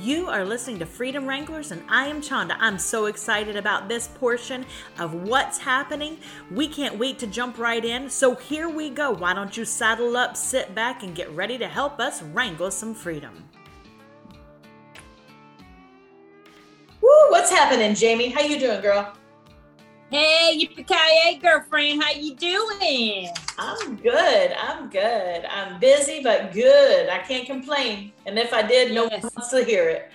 You are listening to Freedom Wranglers, and I am Chanda. I'm so excited about this portion of what's happening. We can't wait to jump right in. So here we go. Why don't you saddle up, sit back, and get ready to help us wrangle some freedom. Woo, what's happening, Jamie? How you doing, girl? Hey, yippee-ki-yay, girlfriend. How you doing? I'm good. I'm busy, but good. I can't complain. And if I did, no one wants to hear it.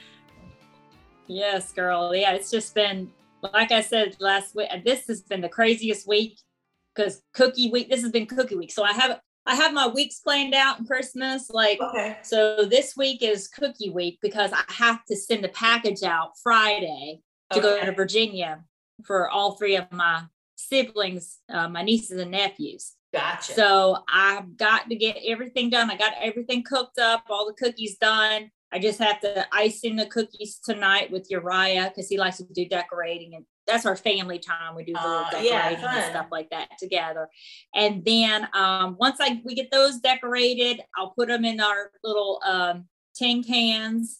Yes, girl. Yeah, it's just been, like I said last week, this has been the craziest week because cookie week, this has been cookie week. So I have my weeks planned out in Christmas. So this week is cookie week because I have to send a package out Friday to go to Virginia for all three of my siblings, my nieces and nephews. Gotcha. So I've got to get everything done. I got everything cooked up, all the cookies done. I just have to icing the cookies tonight with Uriah because he likes to do decorating, and that's our family time. We do little decorating and stuff like that together. And then once we get those decorated, I'll put them in our little tin cans.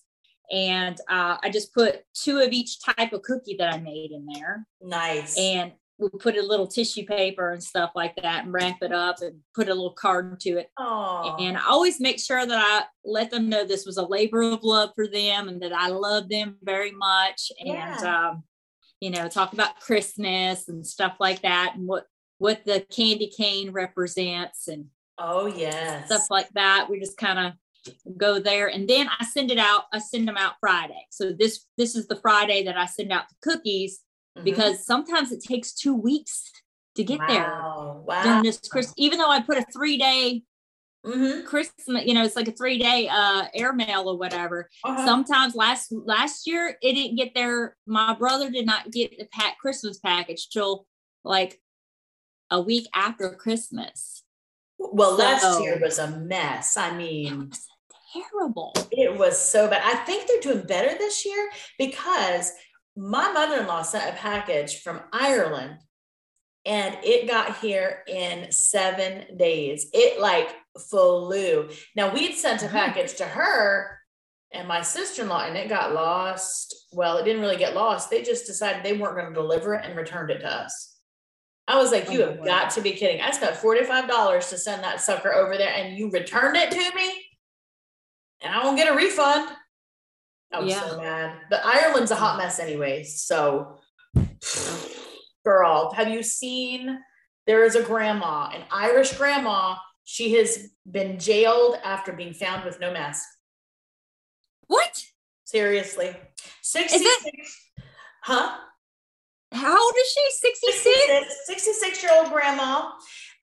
And I just put two of each type of cookie that I made in there. Nice. And we put a little tissue paper and stuff like that and wrap it up and put a little card to it. Aww. And I always make sure that I let them know this was a labor of love for them and that I love them very much. Yeah. And, talk about Christmas and stuff like that and what the candy cane represents and stuff like that. We just kind of go there, and then I send them out Friday. So this is the Friday that I send out the cookies, because sometimes it takes 2 weeks to get there. Wow. During this Christmas, even though I put a 3-day Christmas, it's like a 3-day airmail or whatever. Sometimes last year it didn't get there. My brother did not get the Christmas package till like a week after Christmas. Well, last year was a mess. I mean, terrible. It was so bad. I think they're doing better this year because my mother-in-law sent a package from Ireland and it got here in 7 days. It like flew. Now we'd sent a package to her and my sister-in-law and it got lost. Well, it didn't really get lost. They just decided they weren't going to deliver it and returned it to us. I was like, you have got to be kidding. I spent $45 to send that sucker over there and you returned it to me and I won't get a refund. I was so mad. But Ireland's a hot mess anyway. So, girl, have you seen, there is a grandma, an Irish grandma. She has been jailed after being found with no mask. What? Seriously. 66. How old is she? 66-year-old grandma.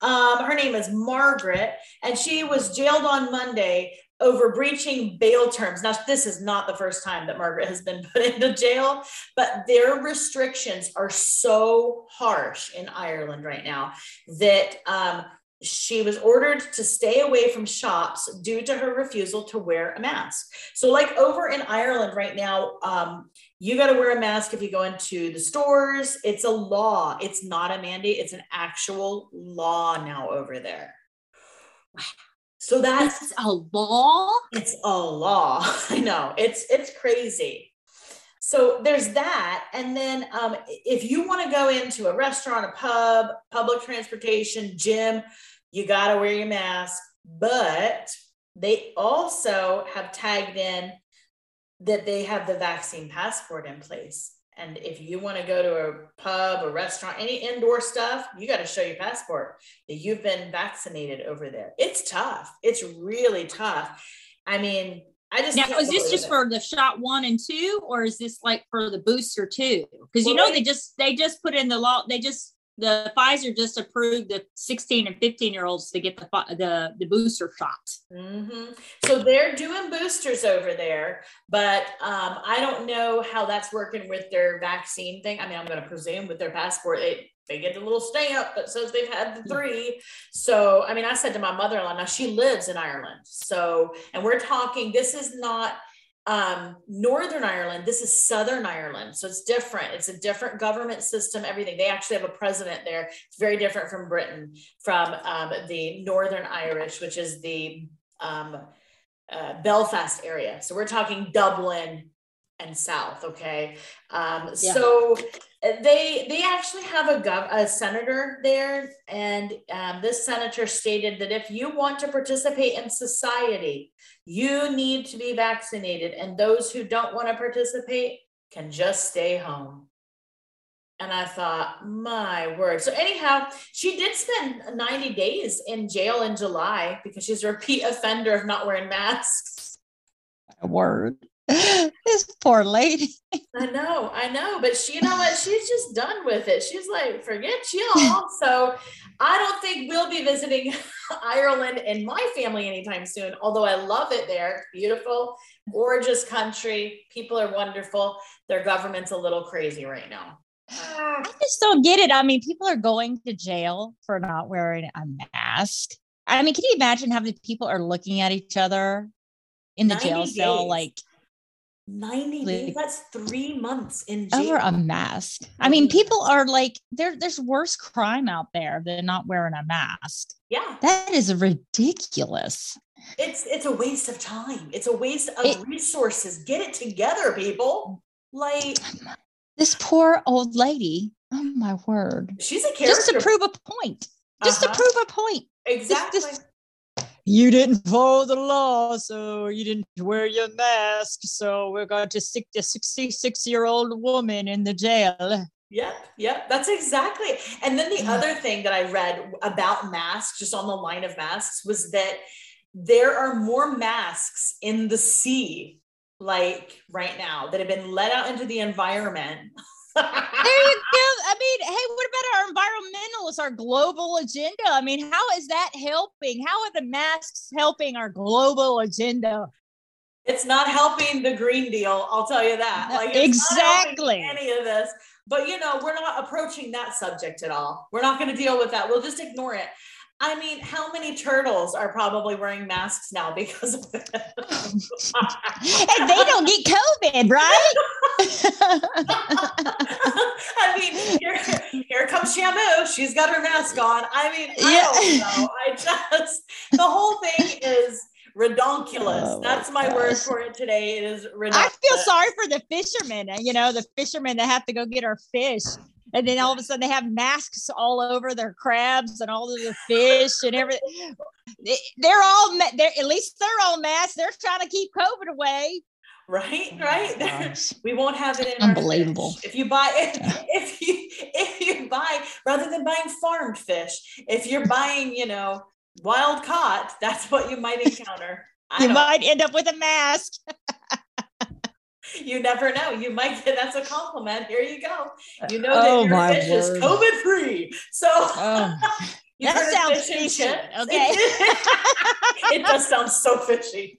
Her name is Margaret, and she was jailed on Monday over breaching bail terms. Now, this is not the first time that Margaret has been put into jail, but their restrictions are so harsh in Ireland right now that she was ordered to stay away from shops due to her refusal to wear a mask. So like over in Ireland right now, you got to wear a mask if you go into the stores. It's a law. It's not a mandate. It's an actual law now over there. Wow. So that's a law. It's a law. I know. It's crazy. So there's that. And then if you want to go into a restaurant, a pub, public transportation, gym, you got to wear your mask. But they also have tagged in that they have the vaccine passport in place. And if you want to go to a pub, a restaurant, any indoor stuff, you got to show your passport that you've been vaccinated over there. It's tough. It's really tough. I mean, now, is this just for the shot 1 and 2, or is this like for the booster too? Because they just put in the law. The Pfizer just approved the 16 and 15-year-olds to get the booster shot. So they're doing boosters over there, but I don't know how that's working with their vaccine thing. I mean, I'm going to presume with their passport they get the little stamp that says they've had the 3. So, I mean, I said to my mother-in-law, now she lives in Ireland. So, and we're talking, this is not Northern Ireland. This is Southern Ireland. So it's different. It's a different government system, everything. They actually have a president there. It's very different from Britain, from the Northern Irish, which is the Belfast area. So we're talking Dublin, and south. Okay. So they actually have a senator there. And this senator stated that if you want to participate in society, you need to be vaccinated. And those who don't want to participate can just stay home. And I thought, my word. So anyhow, she did spend 90 days in jail in July because she's a repeat offender of not wearing masks. A word. This poor lady. I know. But she, you know what? She's just done with it. She's like, forget y'all. So I don't think we'll be visiting Ireland and my family anytime soon, although I love it there. Beautiful, gorgeous country. People are wonderful. Their government's a little crazy right now. I just don't get it. I mean, people are going to jail for not wearing a mask. I mean, can you imagine how many people are looking at each other in the jail cell? Like 90 days, that's 3 months in jail. Over a mask. I mean, people are like, there's worse crime out there than not wearing a mask. Yeah. That is ridiculous. It's a waste of time. It's a waste of resources. Get it together, people. Like... this poor old lady. Oh my word. She's a character. Just to prove a point. Just to prove a point. Exactly. You didn't follow the law, so you didn't wear your mask. So we're going to stick the 66-year-old woman in the jail. Yep. That's exactly. And then the other thing that I read about masks, just on the line of masks, was that there are more masks in the sea, like right now, that have been let out into the environment. There you go. I mean, hey, what about our environmentalists, our global agenda? I mean, how is that helping? How are the masks helping our global agenda? It's not helping the Green Deal, I'll tell you that. Like, exactly. Not any of this. But, you know, we're not approaching that subject at all. We're not going to deal with that. We'll just ignore it. I mean, how many turtles are probably wearing masks now because of this? And they don't get COVID, right? I mean, here comes Shamu. She's got her mask on. I mean, I don't know. The whole thing is redonkulous. That's my word for it today. It is redonkulous. I feel sorry for the fishermen, the fishermen that have to go get our fish. And then all of a sudden they have masks all over their crabs and all of the fish and everything. They're all masked. They're trying to keep COVID away. Right. We won't have it in our fish. If you buy if you buy rather than buying farmed fish, if you're buying, wild caught, that's what you might encounter. Might end up with a mask. You never know. You might get, that's a compliment. Here you go. That your fish is COVID free. So that sounds fishy. Okay. It does sound so fishy.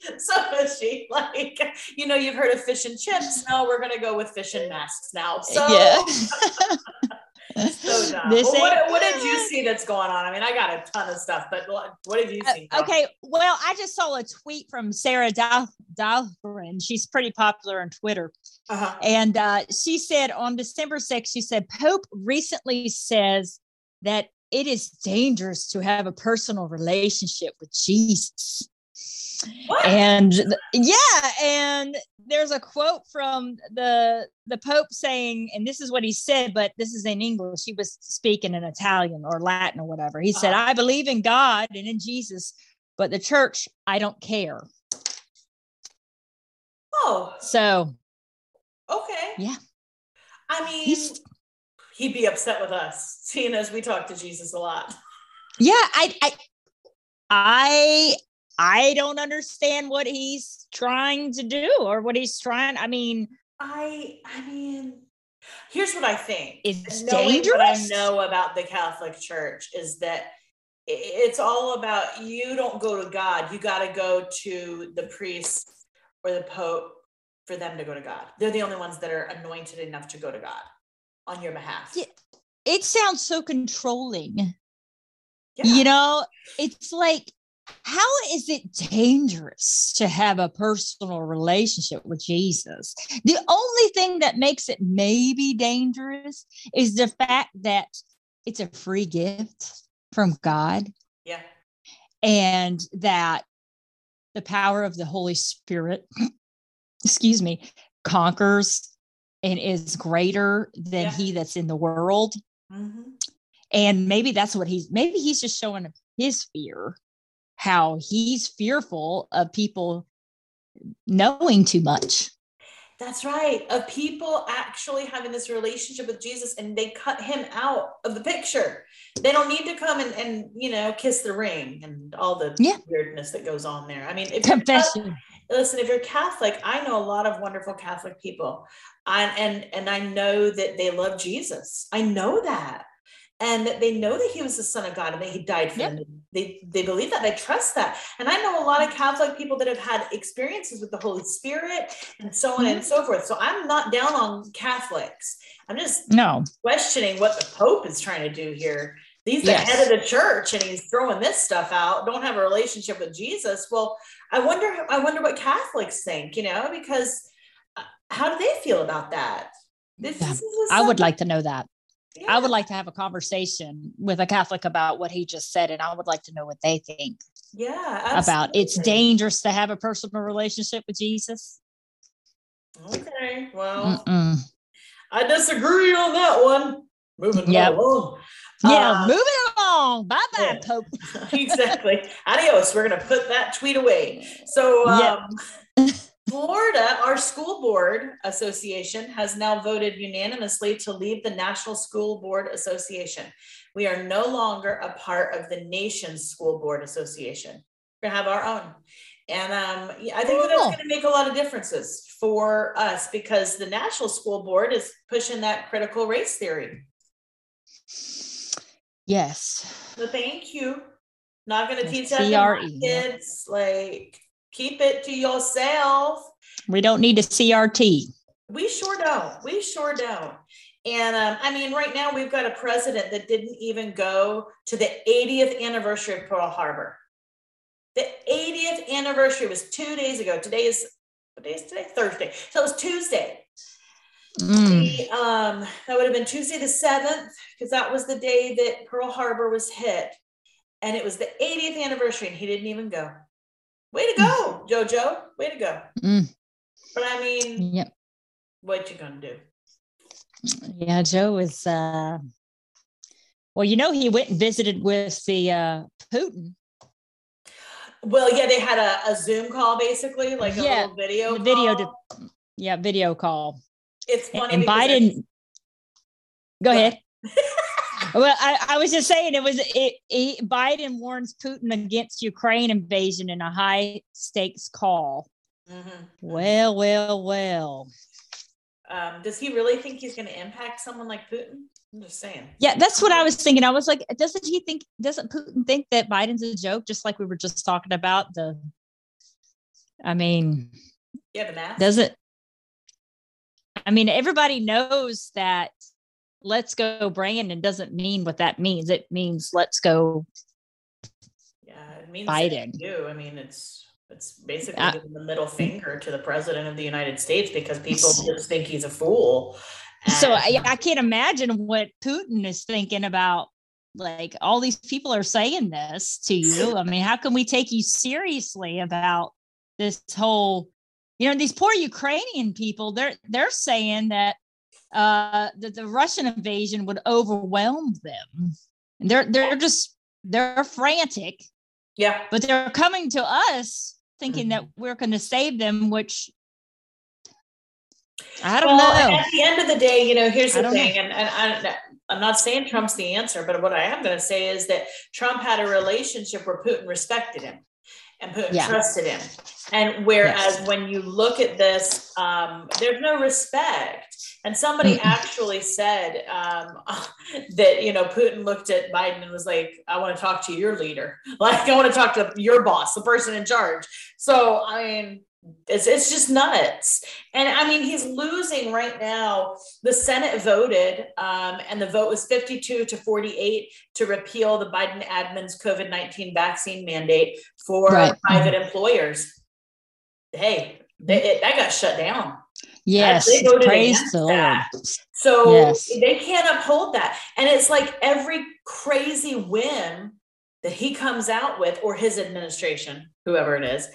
Like, you've heard of fish and chips. No, we're going to go with fish and masks now. So, what did you see that's going on? I mean, I got a ton of stuff, but what did you see? Okay. Well, I just saw a tweet from Sarah Dahlgren. She's pretty popular on Twitter. Uh-huh. And she said on December 6th, she said, Pope recently says that it is dangerous to have a personal relationship with Jesus. What? And there's a quote from the Pope saying, and this is what he said, but this is in English. He was speaking in Italian or Latin or whatever. He said, I believe in God and in Jesus, but the church, I don't care. Oh. So. Okay. Yeah. I mean, he'd be upset with us, seeing as we talk to Jesus a lot. Yeah. I don't understand what he's trying to do or what he's trying. I mean, I mean, here's what I think. It's dangerous. What I know about the Catholic Church is that it's all about, you don't go to God. You got to go to the priest or the Pope for them to go to God. They're the only ones that are anointed enough to go to God on your behalf. Yeah. It sounds so controlling. Yeah. It's like, how is it dangerous to have a personal relationship with Jesus? The only thing that makes it maybe dangerous is the fact that it's a free gift from God. Yeah. And that the power of the Holy Spirit, excuse me, conquers and is greater than he that's in the world. Mm-hmm. And maybe that's what maybe he's just showing his fear, how he's fearful of people knowing too much. That's right. Of people actually having this relationship with Jesus, and they cut him out of the picture. They don't need to come and you know, kiss the ring and all the weirdness that goes on there. I mean, if confession. Listen, if you're Catholic, I know a lot of wonderful Catholic people, and I know that they love Jesus. I know that. And that they know that he was the Son of God and that he died for them. They believe that, they trust that. And I know a lot of Catholic people that have had experiences with the Holy Spirit and so on and so forth. So I'm not down on Catholics. I'm just questioning what the Pope is trying to do here. He's the head of the church and he's throwing this stuff out. Don't have a relationship with Jesus. Well, I wonder what Catholics think, you know, because how do they feel about that? I would like to know that. Yeah. I would like to have a conversation with a Catholic about what he just said, and I would like to know what they think. Yeah, absolutely. About it's dangerous to have a personal relationship with Jesus. Okay, well, I disagree on that one. Moving along. Moving along. Bye-bye, Pope. Exactly. Adios. We're going to put that tweet away. So, Florida, our school board association has now voted unanimously to leave the National School Board Association. We are no longer a part of the nation's school board association. We're going to have our own. And I think that's going to make a lot of differences for us, because the National School Board is pushing that critical race theory. Yes. So thank you. Not going to teach that to our kids. Like, keep it to yourself. We don't need a CRT. We sure don't. We sure don't. And I mean, right now we've got a president that didn't even go to the 80th anniversary of Pearl Harbor. The 80th anniversary was 2 days ago. Today is Thursday. So it was Tuesday. That would have been Tuesday the 7th, because that was the day that Pearl Harbor was hit. And it was the 80th anniversary and he didn't even go. Way to go, JoJo. Way to go. But I mean, what you gonna do? Yeah, Joe is, well, you know, he went and visited with the Putin. Well, yeah, they had a Zoom call, basically, like a little video call. It's funny. And Biden, go ahead. Well, I was just saying Biden warns Putin against Ukraine invasion in a high stakes call. Mm-hmm. Well. Does he really think he's going to impact someone like Putin? I'm just saying. Yeah, that's what I was thinking. I was like, doesn't Putin think that Biden's a joke? Just like we were just talking about the mask. Everybody knows that. Let's go Brandon doesn't mean what that means. It means let's go. Yeah, it means Biden. I mean, it's basically giving the middle finger to the president of the United States, because people just think he's a fool. And so I can't imagine what Putin is thinking about, like, all these people are saying this to you. I mean, how can we take you seriously about this whole, you know, these poor Ukrainian people, they're saying that that the Russian invasion would overwhelm them. And they're frantic. Yeah. But they're coming to us thinking that we're going to save them, which I don't know. At the end of the day, you know, here's the thing. And I'm not saying Trump's the answer, but what I am going to say is that Trump had a relationship where Putin respected him. And Putin trusted him. And whereas when you look at this, there's no respect. And somebody actually said that, you know, Putin looked at Biden and was like, I want to talk to your leader. Like, I want to talk to your boss, the person in charge. So, I mean, it's just nuts. And I mean, he's losing right now. The Senate voted, and the vote was 52 to 48 to repeal the Biden admin's COVID-19 vaccine mandate for private employers. Hey, that got shut down. Yes, praise the Lord. So they can't uphold that. And it's like every crazy whim that he comes out with, or his administration, whoever it is,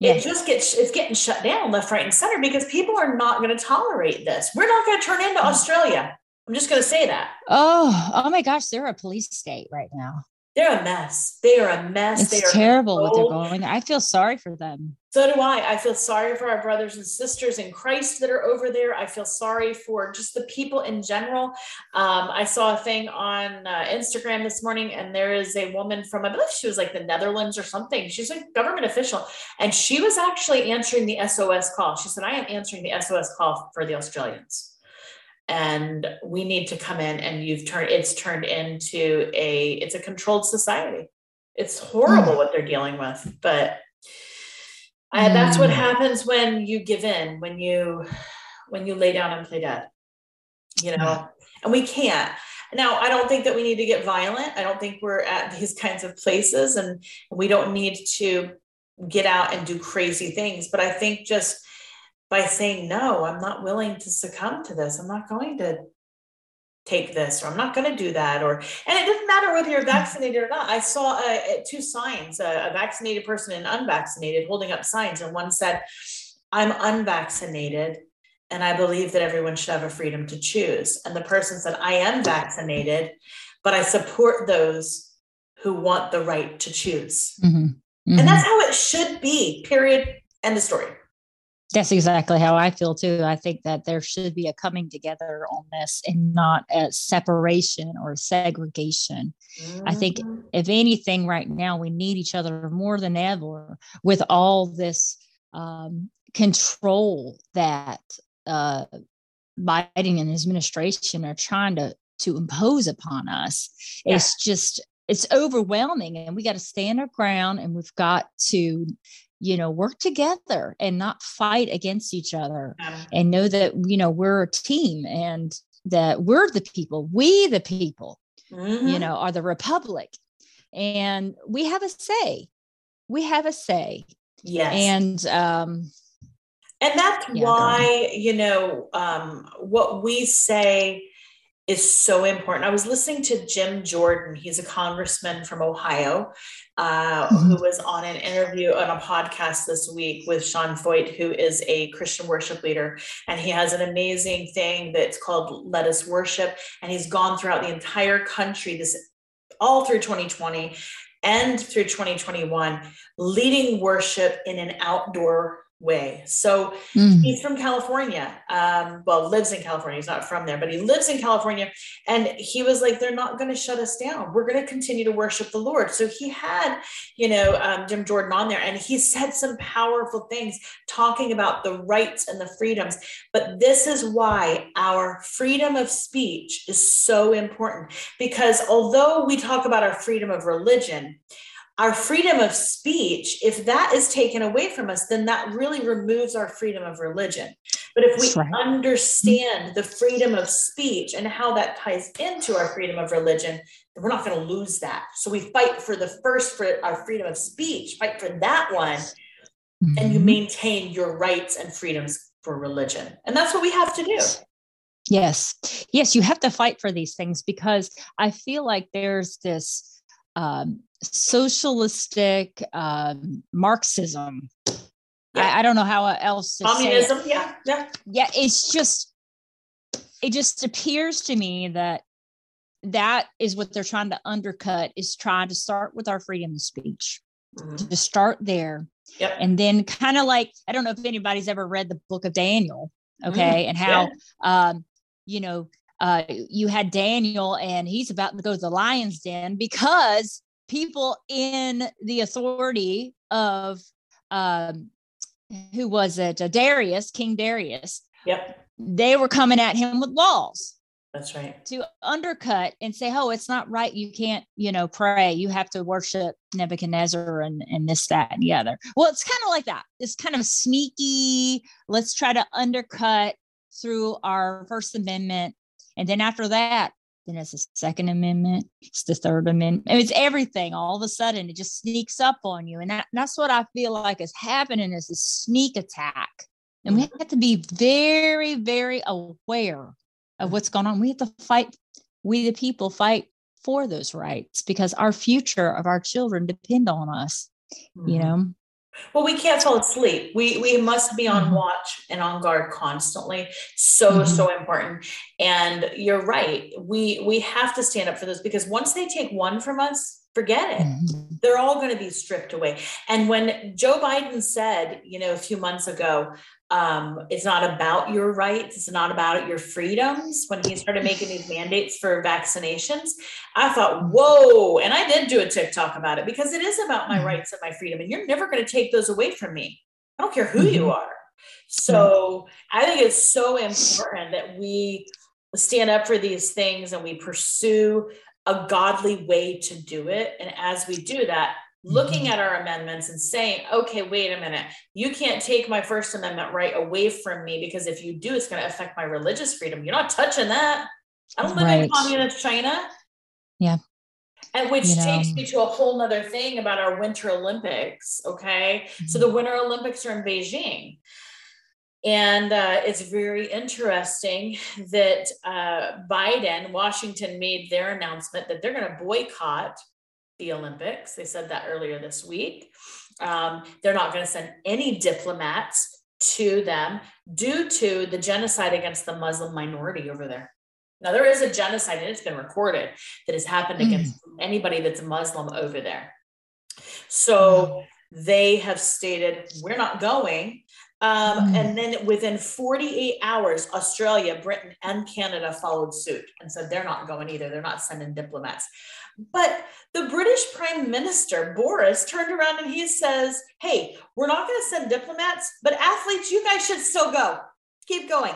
It just gets, it's getting shut down left, right, and center because people are not going to tolerate this. We're not going to turn into Australia. I'm just going to say that. Oh my gosh. They're a police state right now. They're a mess. They are a mess. It's terrible what they're going. I feel sorry for them. So do I. I feel sorry for our brothers and sisters in Christ that are over there. I feel sorry for just the people in general. I saw a thing on Instagram this morning, and there is a woman from, I believe she was like the Netherlands or something. She's a government official, and she was actually answering the SOS call. She said, I am answering the SOS call for the Australians. And we need to come in, and it's a controlled society. It's horrible what they're dealing with, but that's what happens when you give in, when you lay down and play dead, and we can't. Now, I don't think that we need to get violent. I don't think we're at these kinds of places, and we don't need to get out and do crazy things. But I think just by saying, no, I'm not willing to succumb to this. I'm not going to take this, or I'm not going to do that. And it doesn't matter whether you're vaccinated or not. I saw two signs, a vaccinated person and unvaccinated, holding up signs. And one said, I'm unvaccinated, and I believe that everyone should have a freedom to choose. And the person said, I am vaccinated, but I support those who want the right to choose. Mm-hmm. Mm-hmm. And that's how it should be, period. End of story. That's exactly how I feel too. I think that there should be a coming together on this, and not a separation or segregation. Mm-hmm. I think if anything right now, we need each other more than ever with all this control that Biden and his administration are trying to impose upon us. Yeah. It's overwhelming, and we got to stand our ground, and we've got to work together and not fight against each other, and know that, we're a team, and that we're the people, mm-hmm. Are the Republic, and we have a say. Yes. And that's why, what we say is so important. I was listening to Jim Jordan. He's a congressman from Ohio, who was on an interview on a podcast this week with Sean Foyt, who is a Christian worship leader. And he has an amazing thing that's called Let Us Worship. And he's gone throughout the entire country, all through 2020 and through 2021, leading worship in an outdoor way. So he's from California, lives in California. He's not from there, but he lives in California. And he was like, they're not going to shut us down. We're going to continue to worship the Lord. So he had, Jim Jordan on there, and he said some powerful things talking about the rights and the freedoms. But this is why our freedom of speech is so important, because although we talk about our freedom of religion, our freedom of speech, if that is taken away from us, then that really removes our freedom of religion. But if we understand the freedom of speech and how that ties into our freedom of religion, then we're not going to lose that. So we fight for our freedom of speech, fight for that one, and you maintain your rights and freedoms for religion. And that's what we have to do. Yes. Yes, you have to fight for these things, because I feel like there's this socialistic Marxism. I don't know how else to communism, say it. Yeah. It just appears to me that is what they're trying to undercut, is trying to start with our freedom of speech, to start there. Yep. And then kind of like, I don't know if anybody's ever read the book of Daniel. Okay. And how, you had Daniel, and he's about to go to the lion's den because people in the authority of, who was it? Darius, King Darius. Yep. They were coming at him with laws. That's right. To undercut and say, oh, it's not right. You can't, pray. You have to worship Nebuchadnezzar and this, that, and the other. Well, it's kind of like that. It's kind of sneaky. Let's try to undercut through our First Amendment. And then after that, then it's the Second Amendment, it's the Third Amendment, and it's everything. All of a sudden, it just sneaks up on you. And that's what I feel like is happening, is a sneak attack. And we have to be very, very aware of what's going on. We have to fight. We, the people, fight for those rights, because our future of our children depend on us, Well, we can't fall asleep. We must be on watch and on guard constantly. So important. And you're right. We have to stand up for those, because once they take one from us, forget it. Mm-hmm. They're all going to be stripped away. And when Joe Biden said, you know, a few months ago, it's not about your rights, it's not about your freedoms, when he started making these mandates for vaccinations, I thought, whoa. And I did do a TikTok about it, because it is about my rights and my freedom, and you're never going to take those away from me. I don't care who you are. So I think it's so important that we stand up for these things and we pursue a godly way to do it. And as we do that, looking at our amendments and saying, okay, wait a minute, you can't take my First Amendment right away from me, because if you do, it's going to affect my religious freedom. You're not touching that. I don't live in communist China. Yeah. And which takes me to a whole nother thing about our Winter Olympics. Okay. Mm-hmm. So the Winter Olympics are in Beijing. And it's very interesting that Biden, Washington made their announcement that they're going to boycott the Olympics. They said that earlier this week. They're not going to send any diplomats to them due to the genocide against the Muslim minority over there. Now, there is a genocide, and it's been recorded, that has happened against anybody that's Muslim over there. So they have stated, we're not going. And then within 48 hours, Australia, Britain, and Canada followed suit and said they're not going either. They're not sending diplomats. But the British Prime Minister, Boris, turned around and he says, hey, we're not going to send diplomats, but athletes, you guys should still go. Keep going.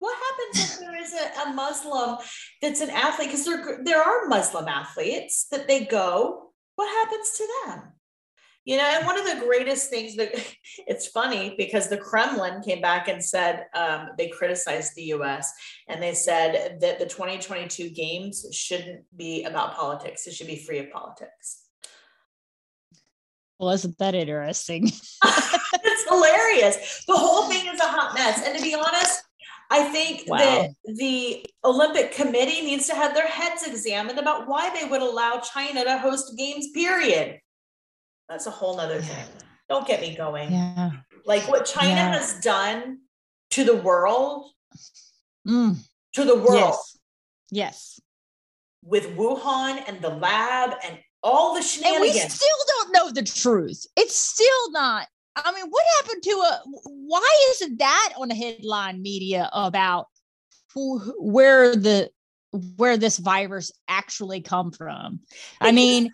What happens if there is a Muslim that's an athlete? Because there are Muslim athletes that they go. What happens to them? You know, and one of the greatest things that it's funny, because the Kremlin came back and said they criticized the US, and they said that the 2022 games shouldn't be about politics. It should be free of politics. Well, isn't that interesting? It's hilarious. The whole thing is a hot mess. And to be honest, I think that the Olympic Committee needs to have their heads examined about why they would allow China to host games, period. That's a whole nother thing. Don't get me going. Yeah. Like what China has done to the world, Yes. With Wuhan and the lab and all the shenanigans. And we still don't know the truth. It's still not. I mean, what happened to why isn't that on the headline media about where this virus actually come from? I mean,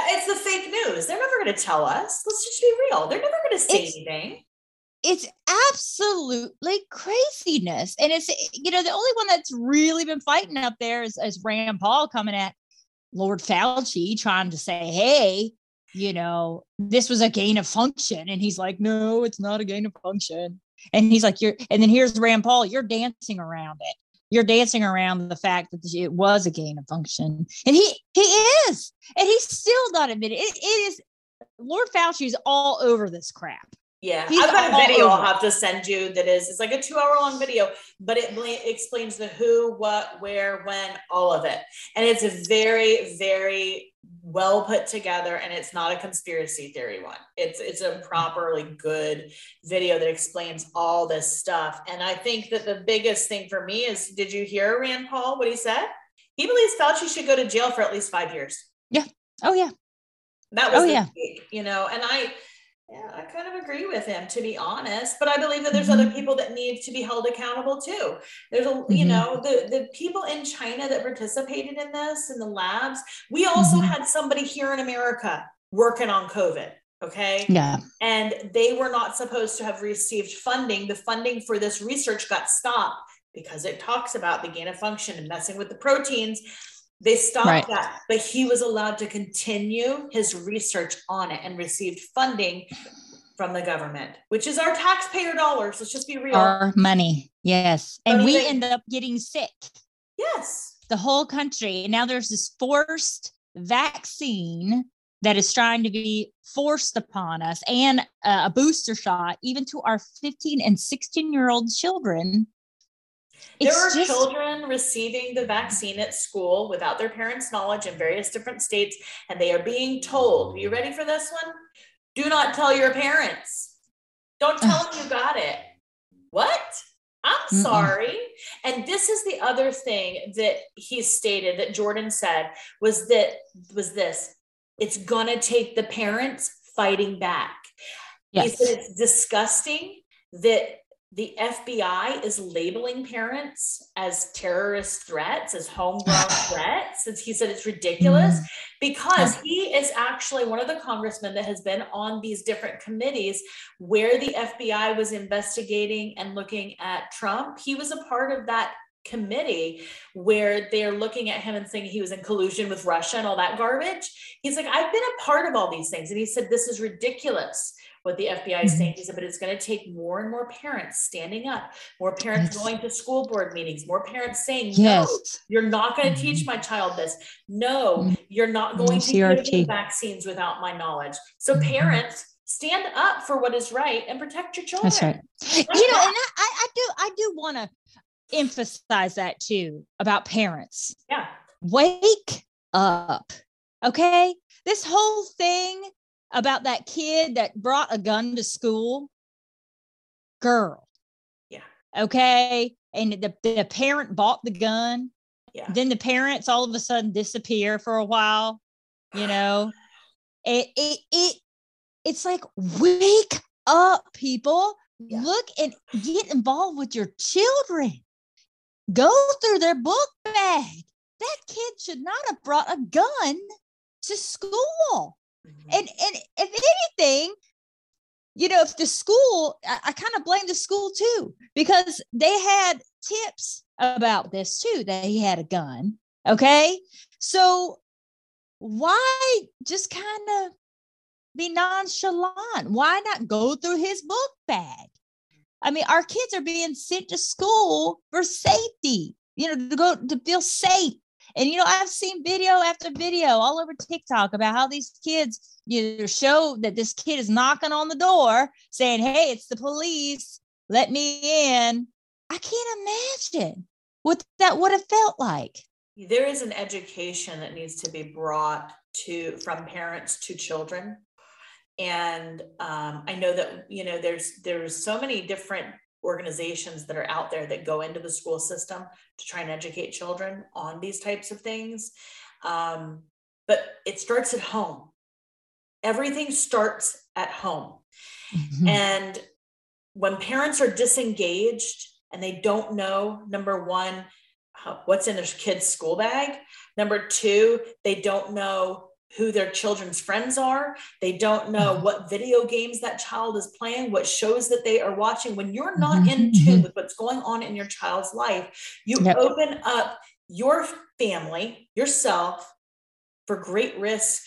it's the fake news. They're never going to tell us. Let's just be real. They're never going to say anything. It's absolutely craziness. And it's, you know, the only one that's really been fighting up there is Rand Paul coming at Lord Fauci, trying to say, hey, you know, this was a gain of function. And he's like, no, it's not a gain of function. And he's like, and then here's Rand Paul, you're dancing around it. You're dancing around the fact that it was a gain of function. And he is. And he's still not admitted. It is. Lord Fauci's all over this crap. Yeah. He's I've got a video I'll have to send you that is, it's like a 2-hour long video, but it explains the who, what, where, when, all of it. And it's very, very well put together. And it's not a conspiracy theory one. It's a properly good video that explains all this stuff. And I think that the biggest thing for me is, did you hear Rand Paul, what he said? He believes Fauci should go to jail for at least 5 years. Yeah. Oh yeah. That was, you know, and I kind of agree with him, to be honest, but I believe that there's other people that need to be held accountable too. There's a, you know, the people in China that participated in this, in the labs, we also had somebody here in America working on COVID. Okay. Yeah. And they were not supposed to have received funding. The funding for this research got stopped because it talks about the gain of function and messing with the proteins. They stopped that, but he was allowed to continue his research on it and received funding from the government, which is our taxpayer dollars. Let's just be real. Our money. Yes. And we end up getting sick. Yes. The whole country. And now there's this forced vaccine that is trying to be forced upon us, and a booster shot, even to our 15 and 16-year-old children. There are children receiving the vaccine at school without their parents' knowledge in various different states, and they are being told, are you ready for this one? Do not tell your parents. Don't tell them you got it. What? I'm sorry. And this is the other thing that he stated that Jordan said was that was this, it's gonna take the parents fighting back. Yes. He said it's disgusting that the FBI is labeling parents as terrorist threats, as homegrown threats. Since he said it's ridiculous because he is actually one of the congressmen that has been on these different committees where the FBI was investigating and looking at Trump. He was a part of that committee where they're looking at him and saying he was in collusion with Russia and all that garbage. He's like, I've been a part of all these things. And he said, this is ridiculous what the FBI is saying. He said, but it's going to take more and more parents standing up, more parents going to school board meetings, more parents saying, no, you're not going to teach my child this. No, you're not going to give vaccines without my knowledge. So parents, stand up for what is right and protect your children. That's right. You know, and I do want to emphasize that too about parents. Yeah. Wake up. Okay. This whole thing about that kid that brought a gun to school. Girl. Yeah. Okay. And the parent bought the gun. Yeah. Then the parents all of a sudden disappear for a while. You know, it's like, wake up, people. Yeah. Look and get involved with your children. Go through their book bag. That kid should not have brought a gun to school. And if anything, you know, if the school, I kind of blame the school too, because they had tips about this too, that he had a gun. Okay. So why just kind of be nonchalant? Why not go through his book bag? I mean, our kids are being sent to school for safety, you know, to feel safe. And, you know, I've seen video after video all over TikTok about how these kids, you know, show that this kid is knocking on the door saying, hey, it's the police. Let me in. I can't imagine what that would have felt like. There is an education that needs to be brought from parents to children. And I know that, you know, there's so many different organizations that are out there that go into the school system to try and educate children on these types of things. But it starts at home. Everything starts at home. And when parents are disengaged and they don't know, number one, what's in their kid's school bag. Number two, they don't know who their children's friends are. They don't know what video games that child is playing, what shows that they are watching. When you're not in tune with what's going on in your child's life, you open up your family, yourself, for great risk.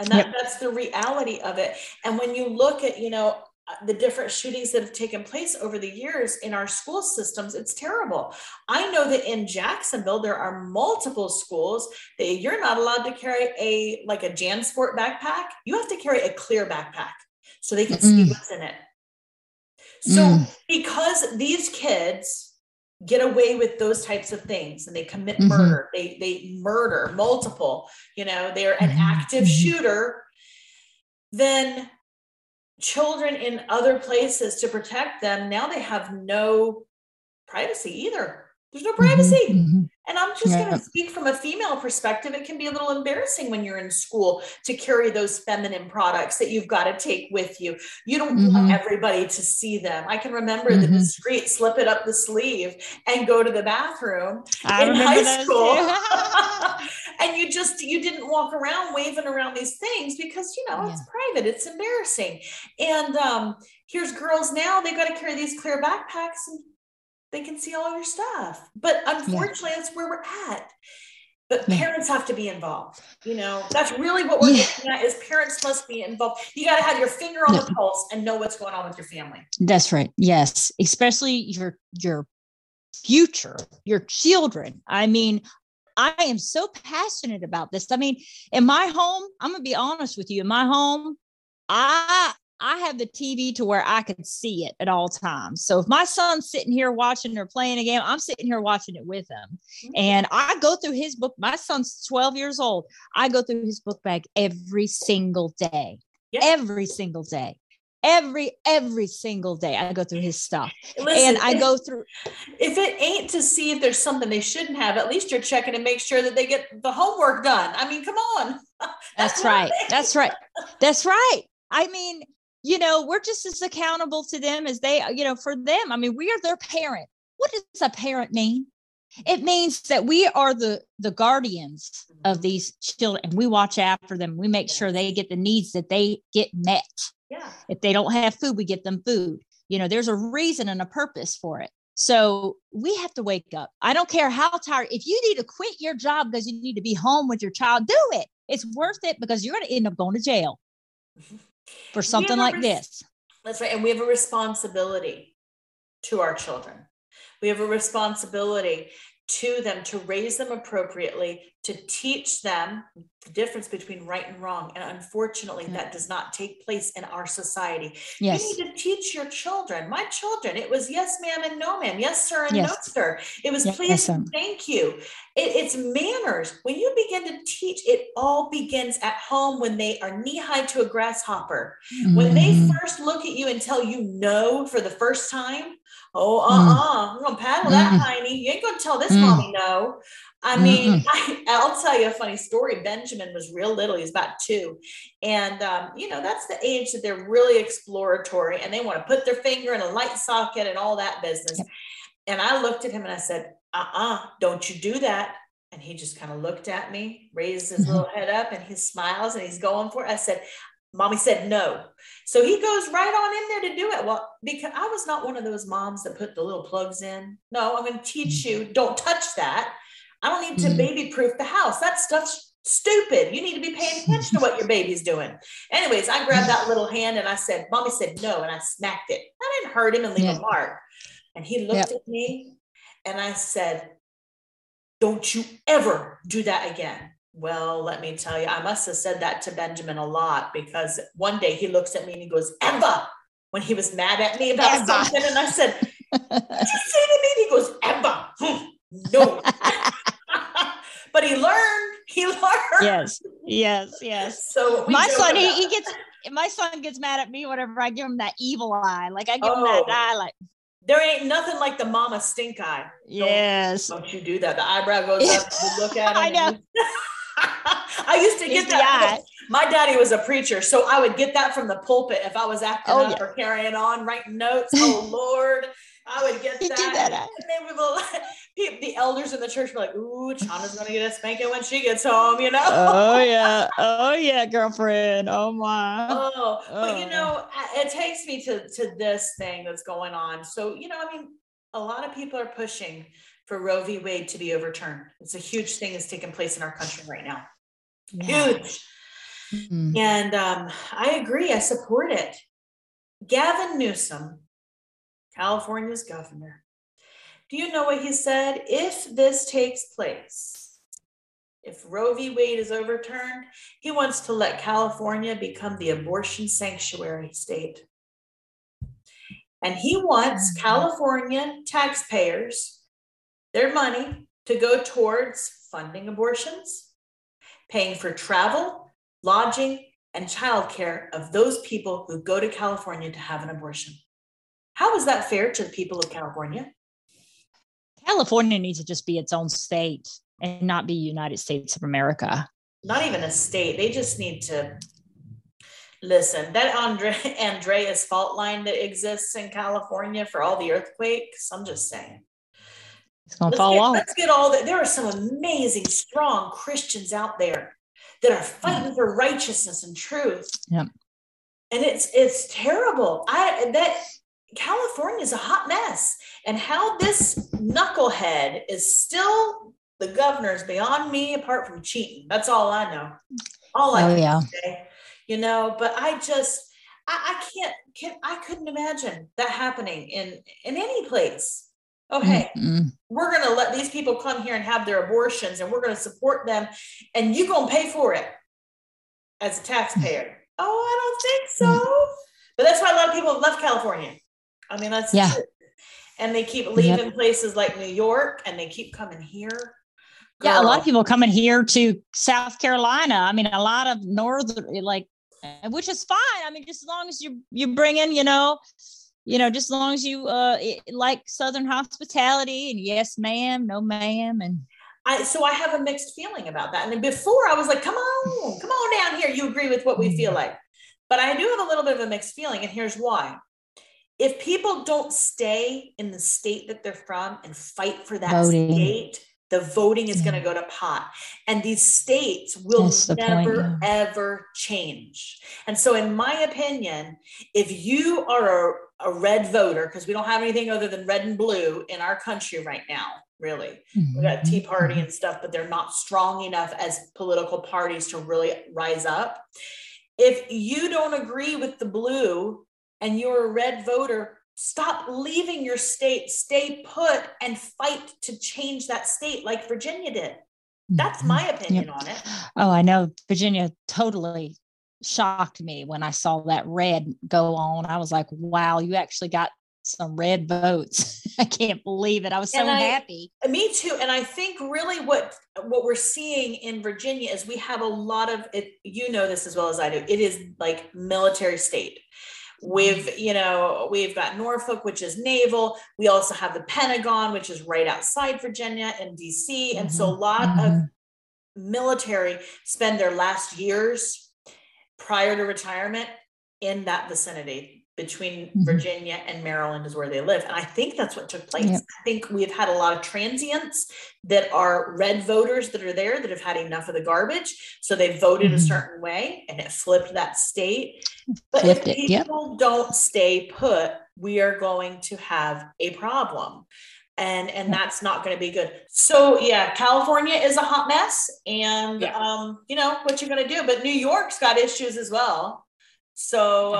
And that's the reality of it. And when you look at, you know, the different shootings that have taken place over the years in our school systems, it's terrible. I know that in Jacksonville, there are multiple schools that you're not allowed to carry a JanSport backpack. You have to carry a clear backpack so they can see what's in it. So because these kids get away with those types of things and they commit murder, they murder multiple, you know, they're an active shooter, then children in other places to protect them. Now they have no privacy either. There's no privacy. And I'm just going to speak from a female perspective. It can be a little embarrassing when you're in school to carry those feminine products that you've got to take with you. You don't want everybody to see them. I can remember the discreet slip it up the sleeve and go to the bathroom in high school. And you didn't walk around waving around these things because, you know, it's private, it's embarrassing. And here's girls now, they've got to carry these clear backpacks and they can see all your stuff. But unfortunately, that's where we're at. But parents have to be involved. You know, that's really what we're looking at is parents must be involved. You got to have your finger on the pulse and know what's going on with your family. That's right. Yes. Especially your future, your children. I mean, I am so passionate about this. I mean, in my home, I'm going to be honest with you. In my home, I have the TV to where I can see it at all times. So if my son's sitting here watching or playing a game, I'm sitting here watching it with him. And I go through his book. My son's 12 years old. I go through his book bag every single day. Yeah. Every single day. Every single day I go through his stuff. Listen, and I go through. If it ain't to see if there's something they shouldn't have, at least you're checking to make sure that they get the homework done. I mean, come on. That's right. That's right. That's right. I mean, you know, we're just as accountable to them as they, you know, for them. I mean, we are their parent. What does a parent mean? It means that we are the guardians of these children, and we watch after them. We make sure they get the needs that they get met. Yeah. If they don't have food, we get them food. You know, there's a reason and a purpose for it. So we have to wake up. I don't care how tired. If you need to quit your job because you need to be home with your child, do it. It's worth it because you're going to end up going to jail for something like this. That's right. And we have a responsibility to our children. We have a responsibility to them, to raise them appropriately, to teach them the difference between right and wrong. And unfortunately, that does not take place in our society. Yes. You need to teach your children. My children, it was yes, ma'am, and no, ma'am. Yes, sir, and no, sir. It was please and thank you. It's manners. When you begin to teach, it all begins at home when they are knee-high to a grasshopper. Mm-hmm. When they first look at you and tell you no for the first time, I'm going to paddle that hiney. You ain't going to tell this mommy no. I mean, I'll tell you a funny story. Benjamin was real little. He was about 2. And, you know, that's the age that they're really exploratory and they want to put their finger in a light socket and all that business. Yep. And I looked at him and I said, don't you do that. And he just kind of looked at me, raised his little head up and he smiles and he's going for it. I said, Mommy said no. So he goes right on in there to do it. Well, because I was not one of those moms that put the little plugs in. No, I'm going to teach you. Don't touch that. I don't need to baby proof the house. That stuff's stupid. You need to be paying attention to what your baby's doing. Anyways, I grabbed that little hand and I said, Mommy said no. And I smacked it. I didn't hurt him and leave a mark. And he looked at me and I said, don't you ever do that again. Well, let me tell you, I must have said that to Benjamin a lot because one day he looks at me and he goes, Eva, when he was mad at me about something. And I said, what did you say to me? And he goes, Eva, no. But he learned. Yes. So my son, he gets, my son gets mad at me whenever I give him that evil eye. Like I give him that eye like. There ain't nothing like the mama stink eye. Yes. Don't you do that. The eyebrow goes up. You look at him. I know. I used to get that. My daddy was a preacher, so I would get that from the pulpit if I was acting up or carrying on, writing notes. Oh, Lord, I would get that. And then the elders in the church were like, ooh, Chanda's going to get a spanking when she gets home, you know? Oh, yeah, girlfriend. Oh, my. Oh, but, you know, it takes me to this thing that's going on. So, you know, I mean, a lot of people are pushing for Roe v. Wade to be overturned. It's a huge thing that's taking place in our country right now. Yeah. Huge. Mm-hmm. And I agree. I support it. Gavin Newsom, California's governor. Do you know what he said? If this takes place, if Roe v. Wade is overturned, he wants to let California become the abortion sanctuary state. And he wants California taxpayers, their money to go towards funding abortions, paying for travel, lodging, and childcare of those people who go to California to have an abortion. How is that fair to the people of California? California needs to just be its own state and not be United States of America. Not even a state. They just need to listen. That Andreas fault line that exists in California for all the earthquakes, I'm just saying. It's going to fall off. Let's get all that. There are some amazing, strong Christians out there that are fighting for righteousness and truth. Yep. And it's terrible. California is a hot mess. And how this knucklehead is still the governor is beyond me, apart from cheating. That's all I know. All I can say. You know, but I just, I couldn't imagine that happening in any place. Oh, hey, we're going to let these people come here and have their abortions and we're going to support them and you're going to pay for it as a taxpayer. Oh, I don't think so. But that's why a lot of people have left California. I mean, that's true. And they keep leaving places like New York and they keep coming here. Girl. Yeah, a lot of people coming here to South Carolina. I mean, a lot of northern, like and which is fine. I mean, just as long as you bring in, you know, just as long as you like Southern hospitality and yes, ma'am, no, ma'am. And so I have a mixed feeling about that. And before I was like, come on down here. You agree with what we feel like. But I do have a little bit of a mixed feeling. And here's why. If people don't stay in the state that they're from and fight for that state, the voting is going to go to pot, and these states will never, ever change. And so in my opinion, if you are a red voter, because we don't have anything other than red and blue in our country right now, really, we got Tea Party and stuff, but they're not strong enough as political parties to really rise up. If you don't agree with the blue and you're a red voter, stop leaving your state, stay put and fight to change that state like Virginia did. That's my opinion on it. Oh, I know. Virginia totally shocked me when I saw that red go on. I was like, wow, you actually got some red votes. I can't believe it. I was so happy. Me too. And I think really what we're seeing in Virginia is we have a lot of it. You know this as well as I do. It is like military state. We've got Norfolk, which is naval. We also have the Pentagon, which is right outside Virginia and DC. And so a lot of military spend their last years prior to retirement in that vicinity between Virginia and Maryland is where they live. And I think that's what took place. Yep. I think we've had a lot of transients that are red voters that are there that have had enough of the garbage. So they voted a certain way and it flipped that state. But if people don't stay put, we are going to have a problem. And that's not going to be good. So yeah, California is a hot mess and you know what you're going to do, but New York's got issues as well. So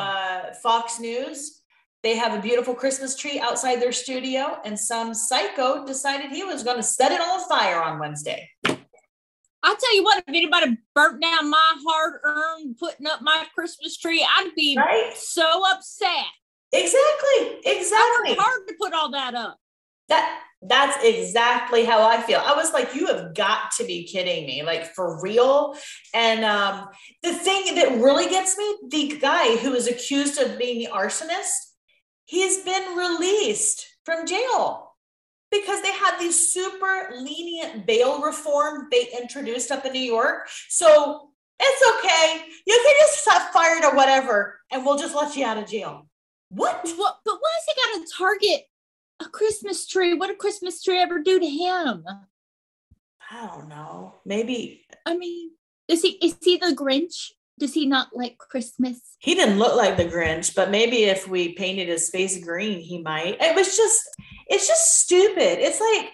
Fox News, they have a beautiful Christmas tree outside their studio and some psycho decided he was going to set it on fire on Wednesday. I'll tell you what, if anybody burnt down my hard-earned putting up my Christmas tree, I'd be so upset. Exactly. I worked hard to put all that up. That's exactly how I feel. I was like, you have got to be kidding me, like for real. And the thing that really gets me, the guy who was accused of being the arsonist, he's been released from jail because they had these super lenient bail reform they introduced up in New York. So it's okay. You can just set fire to whatever and we'll just let you out of jail. What? But why has he got a target? A Christmas tree. What did Christmas tree ever do to him? I don't know. Maybe. I mean, is he the Grinch? Does he not like Christmas? He didn't look like the Grinch, but maybe if we painted his face green, he might. It's just stupid. It's like,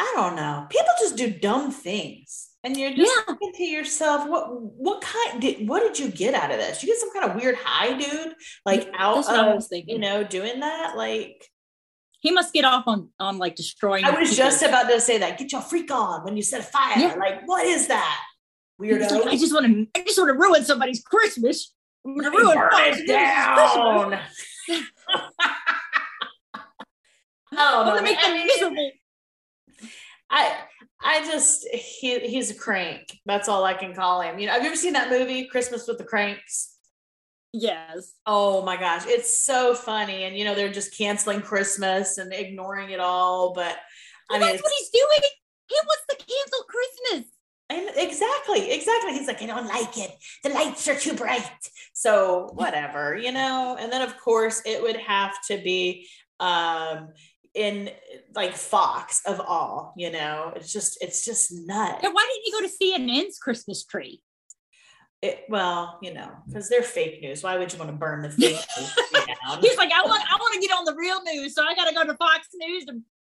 I don't know. People just do dumb things. And you're just thinking to yourself, what did you get out of this? You get some kind of weird high, dude, like out of, doing that. Like, he must get off on like destroying. I was just about to say that. Get your freak on when you set fire. Yeah. Like, what is that? Weirdo. Like, I just want to ruin somebody's Christmas. I'm going to ruin it down. I'm going to make them miserable. He's a crank. That's all I can call him. You know, have you ever seen that movie, Christmas with the Cranks? Yes. Oh my gosh. It's so funny. And, they're just canceling Christmas and ignoring it all. But that's what he's doing. He wants to cancel Christmas. And exactly. He's like, I don't like it. The lights are too bright. So whatever, and then of course it would have to be in like Fox of all, it's just nuts. And why didn't you go to CNN's Christmas tree? Because they're fake news. Why would you want to burn the fake news down? He's like, I want to get on the real news, so I got to go to Fox News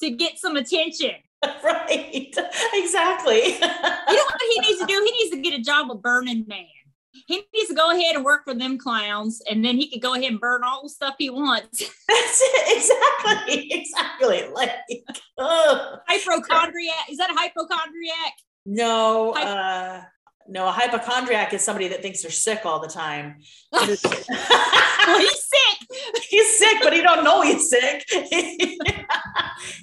to get some attention. Right, exactly. You know what he needs to do? He needs to get a job with Burning Man. He needs to go ahead and work for them clowns, and then he could go ahead and burn all the stuff he wants. That's it, exactly. Like, hypochondriac. Is that a hypochondriac? No. No, a hypochondriac is somebody that thinks they're sick all the time. Well, he's sick. He's sick, but he don't know he's sick.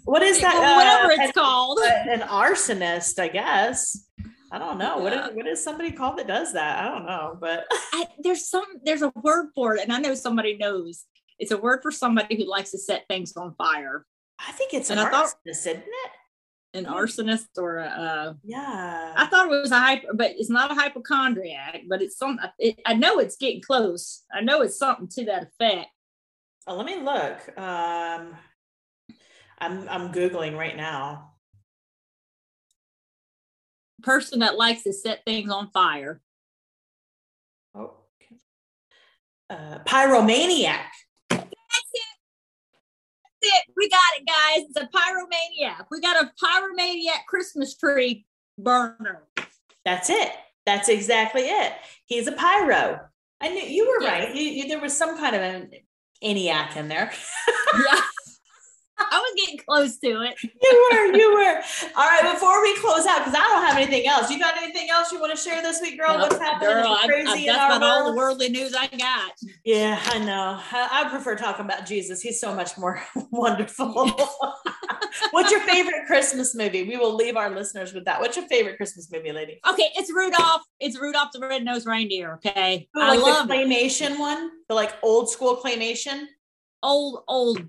What is that? Well, whatever it's called. An arsonist, I guess. I don't know. What is somebody called that does that? I don't know, but there's a word for it. And I know somebody knows. It's a word for somebody who likes to set things on fire. I think it's an arsonist, isn't it? An arsonist or yeah. I thought it was but it's not a hypochondriac, but it's something. I know it's getting close. I know it's something to that effect. Oh, let me look. I'm Googling right now. Person that likes to set things on fire. Oh, okay. Pyromaniac. That's it. That's it. We got it, guys. It's a pyromaniac. We got a pyromaniac Christmas tree burner. That's it. That's exactly it. He's a pyro. I knew you were right. You there was some kind of an ENIAC in there. Yeah. I was getting close to it. You were. All right, before we close out, because I don't have anything else. You got anything else you want to share this week, girl? Nope. What's happening? Girl, crazy that's about all the worldly news I got. Yeah, I know. I prefer talking about Jesus. He's so much more wonderful. What's your favorite Christmas movie? We will leave our listeners with that. What's your favorite Christmas movie, lady? Okay, it's Rudolph. It's Rudolph the Red-Nosed Reindeer, okay? Oh, I love the claymation one? The old school claymation? Old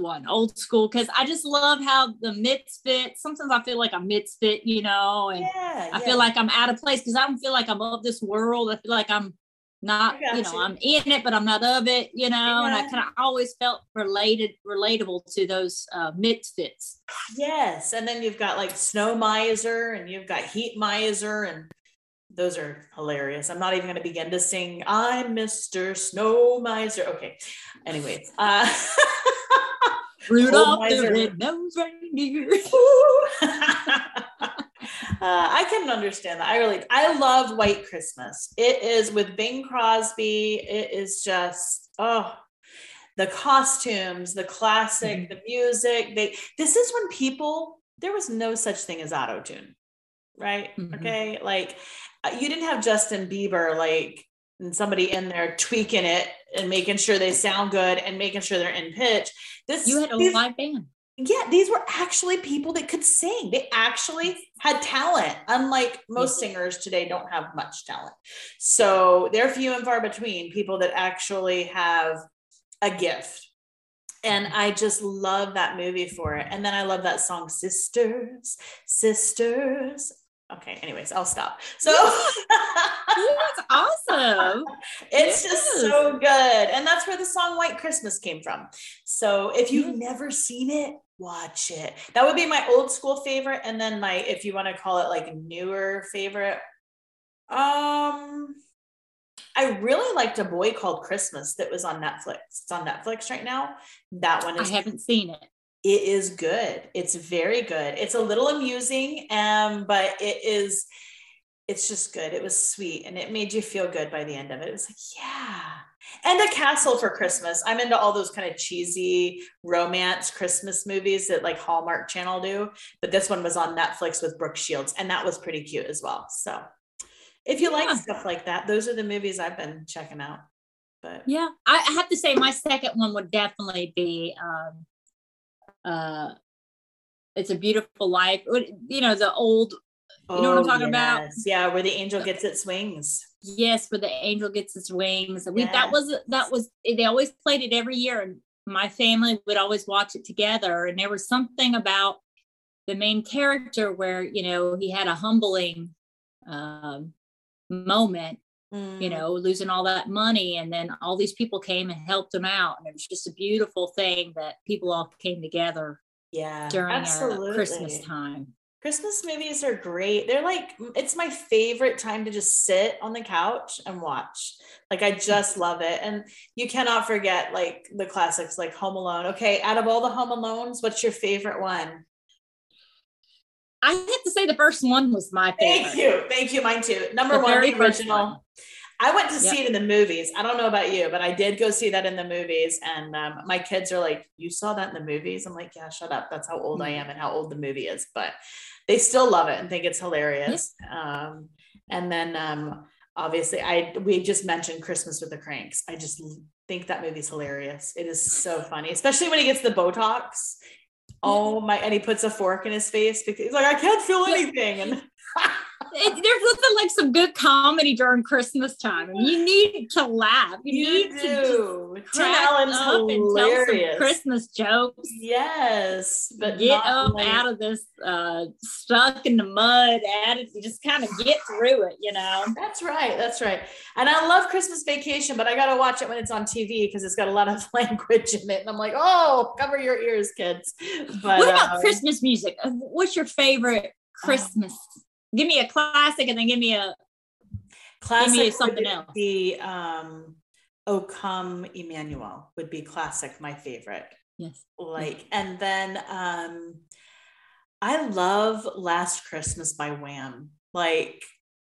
one, old school, because I just love how the misfit, sometimes I feel like a misfit, and I feel like I'm out of place because I don't feel like I'm of this world. I feel like I'm not, I'm in it, but I'm not of it, and I kind of always felt relatable to those misfits. Yes, and then you've got Snow Miser and you've got Heat Miser, and those are hilarious. I'm not even going to begin to sing, I'm Mr. Snow Miser. Okay, anyways. Rudolph the Red-Nosed Reindeer. I can understand that. I love White Christmas. It is with Bing Crosby. It is just, the costumes, the classic, the music. This is when there was no such thing as auto-tune, right? Mm-hmm. Okay. You didn't have Justin Bieber, and somebody in there tweaking it and making sure they sound good and making sure they're in pitch. You had a live band. Yeah, these were actually people that could sing. They actually had talent. Unlike most singers today, don't have much talent. So they're few and far between people that actually have a gift. And I just love that movie for it. And then I love that song, Sisters. Okay, anyways, I'll stop. So that's awesome. It's just so good. And that's where the song White Christmas came from. So if you've never seen it, watch it. That would be my old school favorite. And then my, if you want to call it newer favorite, I really liked A Boy Called Christmas that was on Netflix. It's on Netflix right now. That one I haven't seen it. It is good. It's very good. It's a little amusing, but it's just good. It was sweet. And it made you feel good by the end of it. It was yeah. And A Castle for Christmas. I'm into all those kind of cheesy romance Christmas movies that Hallmark Channel do. But this one was on Netflix with Brooke Shields. And that was pretty cute as well. So if you like stuff like that, those are the movies I've been checking out. But yeah, I have to say my second one would definitely be, It's a Beautiful Life, the old, you know what I'm talking about? Yeah. Where the angel gets its wings. Yes. Where the angel gets its wings. Yes. That was, they always played it every year, and my family would always watch it together. And there was something about the main character where, he had a humbling, moment, losing all that money, and then all these people came and helped him out, and it was just a beautiful thing that people all came together during Christmas time. Christmas movies are great. They're it's my favorite time to just sit on the couch and watch. I just love it. And you cannot forget the classics like Home Alone. Okay, out of all the Home Alones, what's your favorite one? I have to say the first one was my favorite. Thank you. Mine too. Number one, the original. I went to see it in the movies. I don't know about you, but I did go see that in the movies. And my kids are like, you saw that in the movies? I'm like, yeah, shut up. That's how old I am and how old the movie is. But they still love it and think it's hilarious. Yeah. And then obviously we just mentioned Christmas with the Cranks. I just think that movie's hilarious. It is so funny, especially when he gets the Botox. And he puts a fork in his face because he's like, I can't feel anything. And There's nothing like some good comedy during Christmas time. I mean, you need to laugh. You need to just crack up and tell some Christmas jokes. Yes, but get up out of this stuck in the mud attitude. Just kind of get through it, you know. That's right. That's right. And I love Christmas Vacation, but I got to watch it when it's on TV because it's got a lot of language in it. And I'm like, oh, cover your ears, kids. But what about Christmas music? What's your favorite Christmas? Give me a classic, and then give me something else. The "O Come, Emmanuel" would be classic. My favorite. Yes. And then I love "Last Christmas" by Wham.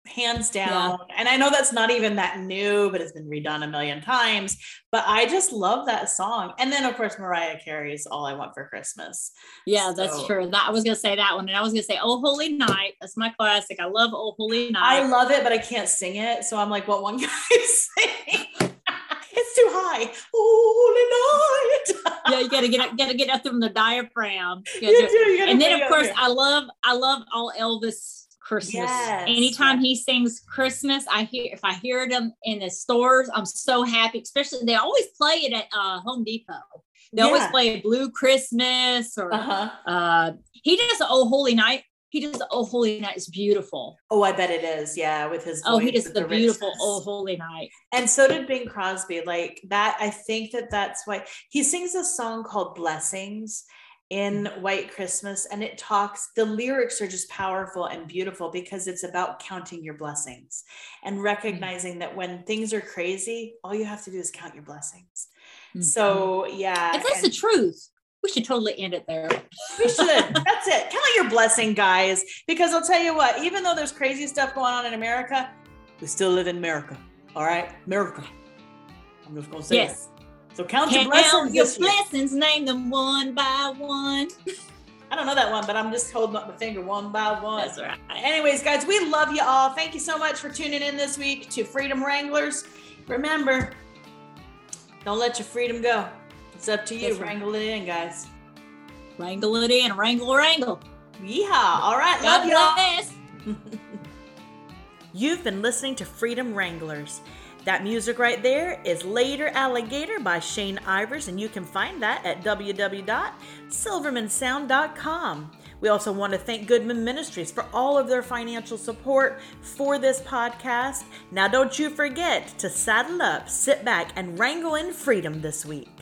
Hands down. Yeah. And I know that's not even that new, but it's been redone a million times, but I just love that song. And then of course, Mariah Carey's All I Want for Christmas. Yeah, that's true. I was going to say that one. And I was going to say, Oh Holy Night. That's my classic. I love Oh Holy Night. I love it, but I can't sing it. So I'm like, what one guy is singing? It's too high. Oh, holy night. Yeah, you gotta get up from the diaphragm. And then of course, I love all Elvis Christmas. Yes. Anytime he sings Christmas, if I hear them in the stores, I'm so happy. Especially they always play it at Home Depot. They always play Blue Christmas or he does Oh Holy Night. Oh Holy Night is beautiful. Oh, I bet it is. Yeah, with his voice, he does the beautiful richness. Oh Holy Night. And so did Bing Crosby. I think that's why he sings a song called Blessings in White Christmas, and the lyrics are just powerful and beautiful because it's about counting your blessings and recognizing that when things are crazy, all you have to do is count your blessings. Mm-hmm. So yeah, if that's the truth, we should totally end it there. We should. That's it. Count your blessing, guys, because I'll tell you what, even though there's crazy stuff going on in America, we still live in America. All right, America. I'm just gonna say yes. So count your blessings. Name them one by one. I don't know that one, but I'm just holding up my finger one by one. That's right. Anyways, guys, we love you all. Thank you so much for tuning in this week to Freedom Wranglers. Remember, don't let your freedom go. It's up to you. Right. Wrangle it in, guys. Wrangle it in. Wrangle. Yeehaw. All right. God love y'all. You've been listening to Freedom Wranglers. That music right there is Later Alligator by Shane Ivers, and you can find that at www.silvermansound.com. We also want to thank Goodman Ministries for all of their financial support for this podcast. Now don't you forget to saddle up, sit back, and wrangle in freedom this week.